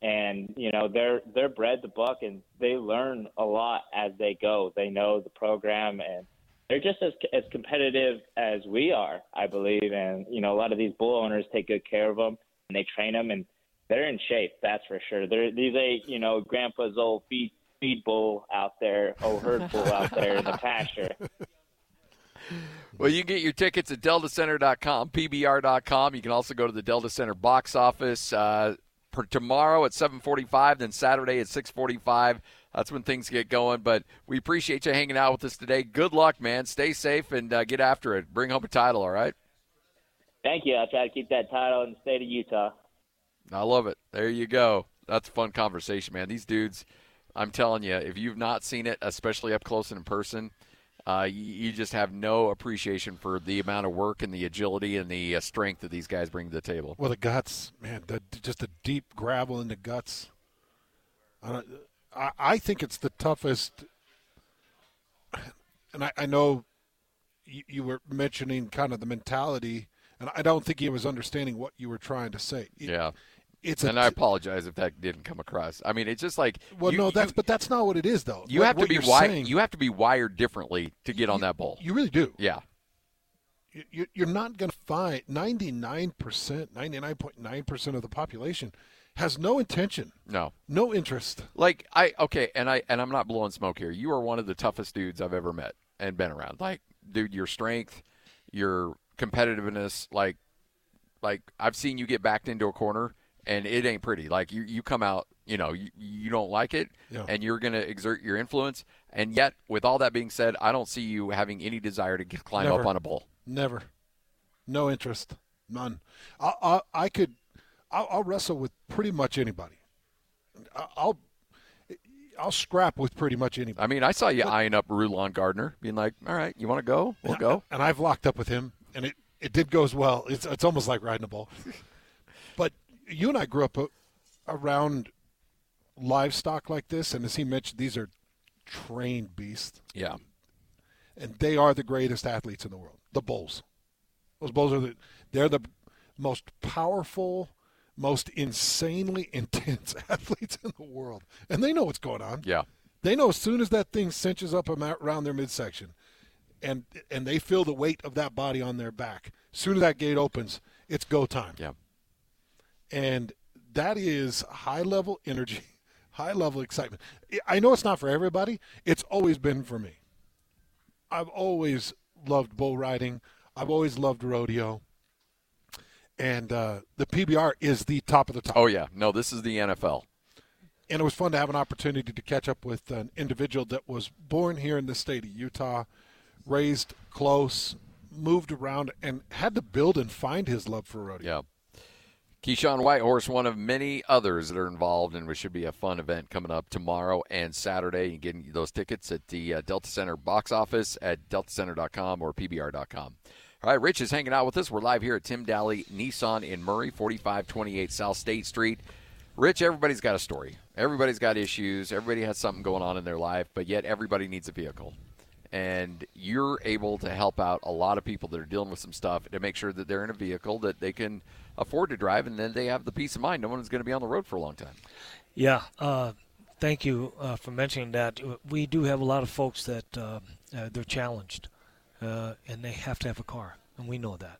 and, you know, they're bred to buck, and they learn a lot as they go. They know the program, and they're just as competitive as we are, I believe. And, you know, a lot of these bull owners take good care of them, and they train them, and they're in shape, that's for sure. These ain't, you know, grandpa's old feed bull out there, old herd bull out there in the pasture. Well, you can get your tickets at deltacenter.com, pbr.com. You can also go to the Delta Center box office tomorrow at 7:45, then Saturday at 6:45. That's when things get going. But we appreciate you hanging out with us today. Good luck, man. Stay safe and get after it. Bring home a title, all right? Thank you. I'll try to keep that title in the state of Utah. I love it. There you go. That's a fun conversation, man. These dudes – I'm telling you, if you've not seen it, especially up close and in person, you just have no appreciation for the amount of work and the agility and the strength that these guys bring to the table. Well, the guts, man, just the deep gravel in the guts. I think it's the toughest. And I know you were mentioning kind of the mentality And I don't think he was understanding what you were trying to say. I apologize if that didn't come across. I mean, it's just like but that's not what it is, though. You have to be wired differently to get on that ball. You really do. Yeah. You're not going to find 99.9% of the population has no intention. No interest. Like I'm not blowing smoke here. You are one of the toughest dudes I've ever met and been around. Like, dude, your strength, your competitiveness, like I've seen you get backed into a corner and it ain't pretty. Like you come out, you don't like it, and you're going to exert your influence. And yet, with all that being said, I don't see you having any desire to climb up on a bull. Never. No interest. None. I'll wrestle with pretty much anybody. I'll scrap with pretty much anybody. I mean, I saw you eyeing up Rulon Gardner, being like, all right, you want to go? We'll go. And I've locked up with him, and it did go as well. It's almost like riding a bull. But you and I grew up around livestock like this, and as he mentioned, these are trained beasts. Yeah. And they are the greatest athletes in the world, the bulls. Those bulls they're the most powerful, most insanely intense athletes in the world. And they know what's going on. Yeah. They know as soon as that thing cinches up around their midsection and they feel the weight of that body on their back, as soon as that gate opens, it's go time. Yeah. And that is high-level energy, high-level excitement. I know it's not for everybody. It's always been for me. I've always loved bull riding. I've always loved rodeo. And the PBR is the top of the top. Oh, yeah. No, this is the NFL. And it was fun to have an opportunity to catch up with an individual that was born here in the state of Utah, raised close, moved around, and had to build and find his love for rodeo. Yeah. Keyshawn Whitehorse, one of many others that are involved, and it should be a fun event coming up tomorrow and Saturday. You can get those tickets at the Delta Center box office at deltacenter.com or pbr.com. All right, Rich is hanging out with us. We're live here at Tim Daly Nissan in Murray, 4528 South State Street. Rich, everybody's got a story. Everybody's got issues. Everybody has something going on in their life, but yet everybody needs a vehicle. And you're able to help out a lot of people that are dealing with some stuff to make sure that they're in a vehicle that they can afford to drive, and then they have the peace of mind. No one's going to be on the road for a long time. Yeah, thank you for mentioning that. We do have a lot of folks that they're challenged. And they have to have a car, and we know that.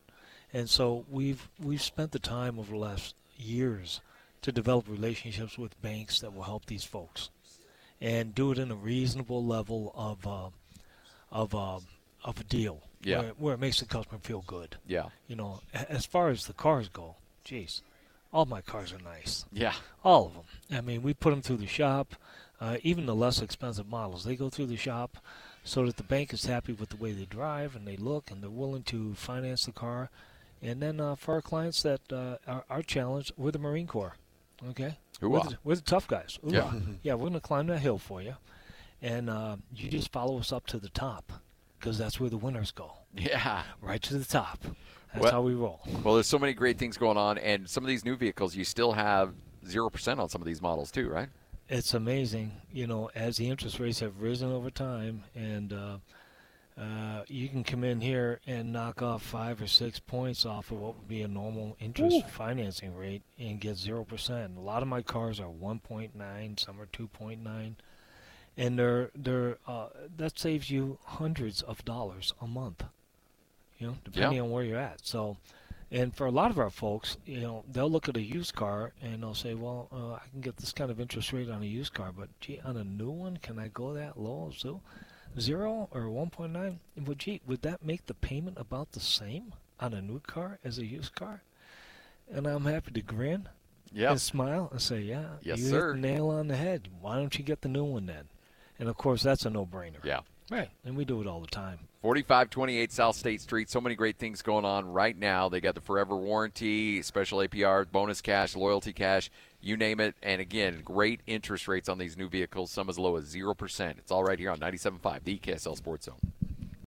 And so we've spent the time over the last years to develop relationships with banks that will help these folks, and do it in a reasonable level of a deal, where it makes the customer feel good. Yeah, as far as the cars go, geez, all my cars are nice. Yeah, all of them. I mean, we put them through the shop. Even the less expensive models, they go through the shop. So that the bank is happy with the way they drive and they look, and they're willing to finance the car. And then for our clients that are challenged, we're the Marine Corps, okay? We're the tough guys. Yeah. Yeah, we're going to climb that hill for you. And you just follow us up to the top, because that's where the winners go. Yeah. Right to the top. That's how we roll. Well, there's so many great things going on. And some of these new vehicles, you still have 0% on some of these models too, right? It's amazing, as the interest rates have risen over time, and you can come in here and knock off 5 or 6 points off of what would be a normal interest financing rate and get 0%. A lot of my cars are 1.9, some are 2.9, and they're that saves you hundreds of dollars a month, depending on where you're at. So. And for a lot of our folks, they'll look at a used car and they'll say, well, I can get this kind of interest rate on a used car, but, gee, on a new one, can I go that low? So 0 or 1.9? Well, gee, would that make the payment about the same on a new car as a used car? And I'm happy to grin and smile and say, hit the nail on the head. Why don't you get the new one then? And, of course, that's a no-brainer. Yeah. Right, and we do it all the time. 4528 South State Street. So many great things going on right now. They got the forever warranty, special APR, bonus cash, loyalty cash, you name it. And, again, great interest rates on these new vehicles, some as low as 0%. It's all right here on 97.5, the KSL Sports Zone.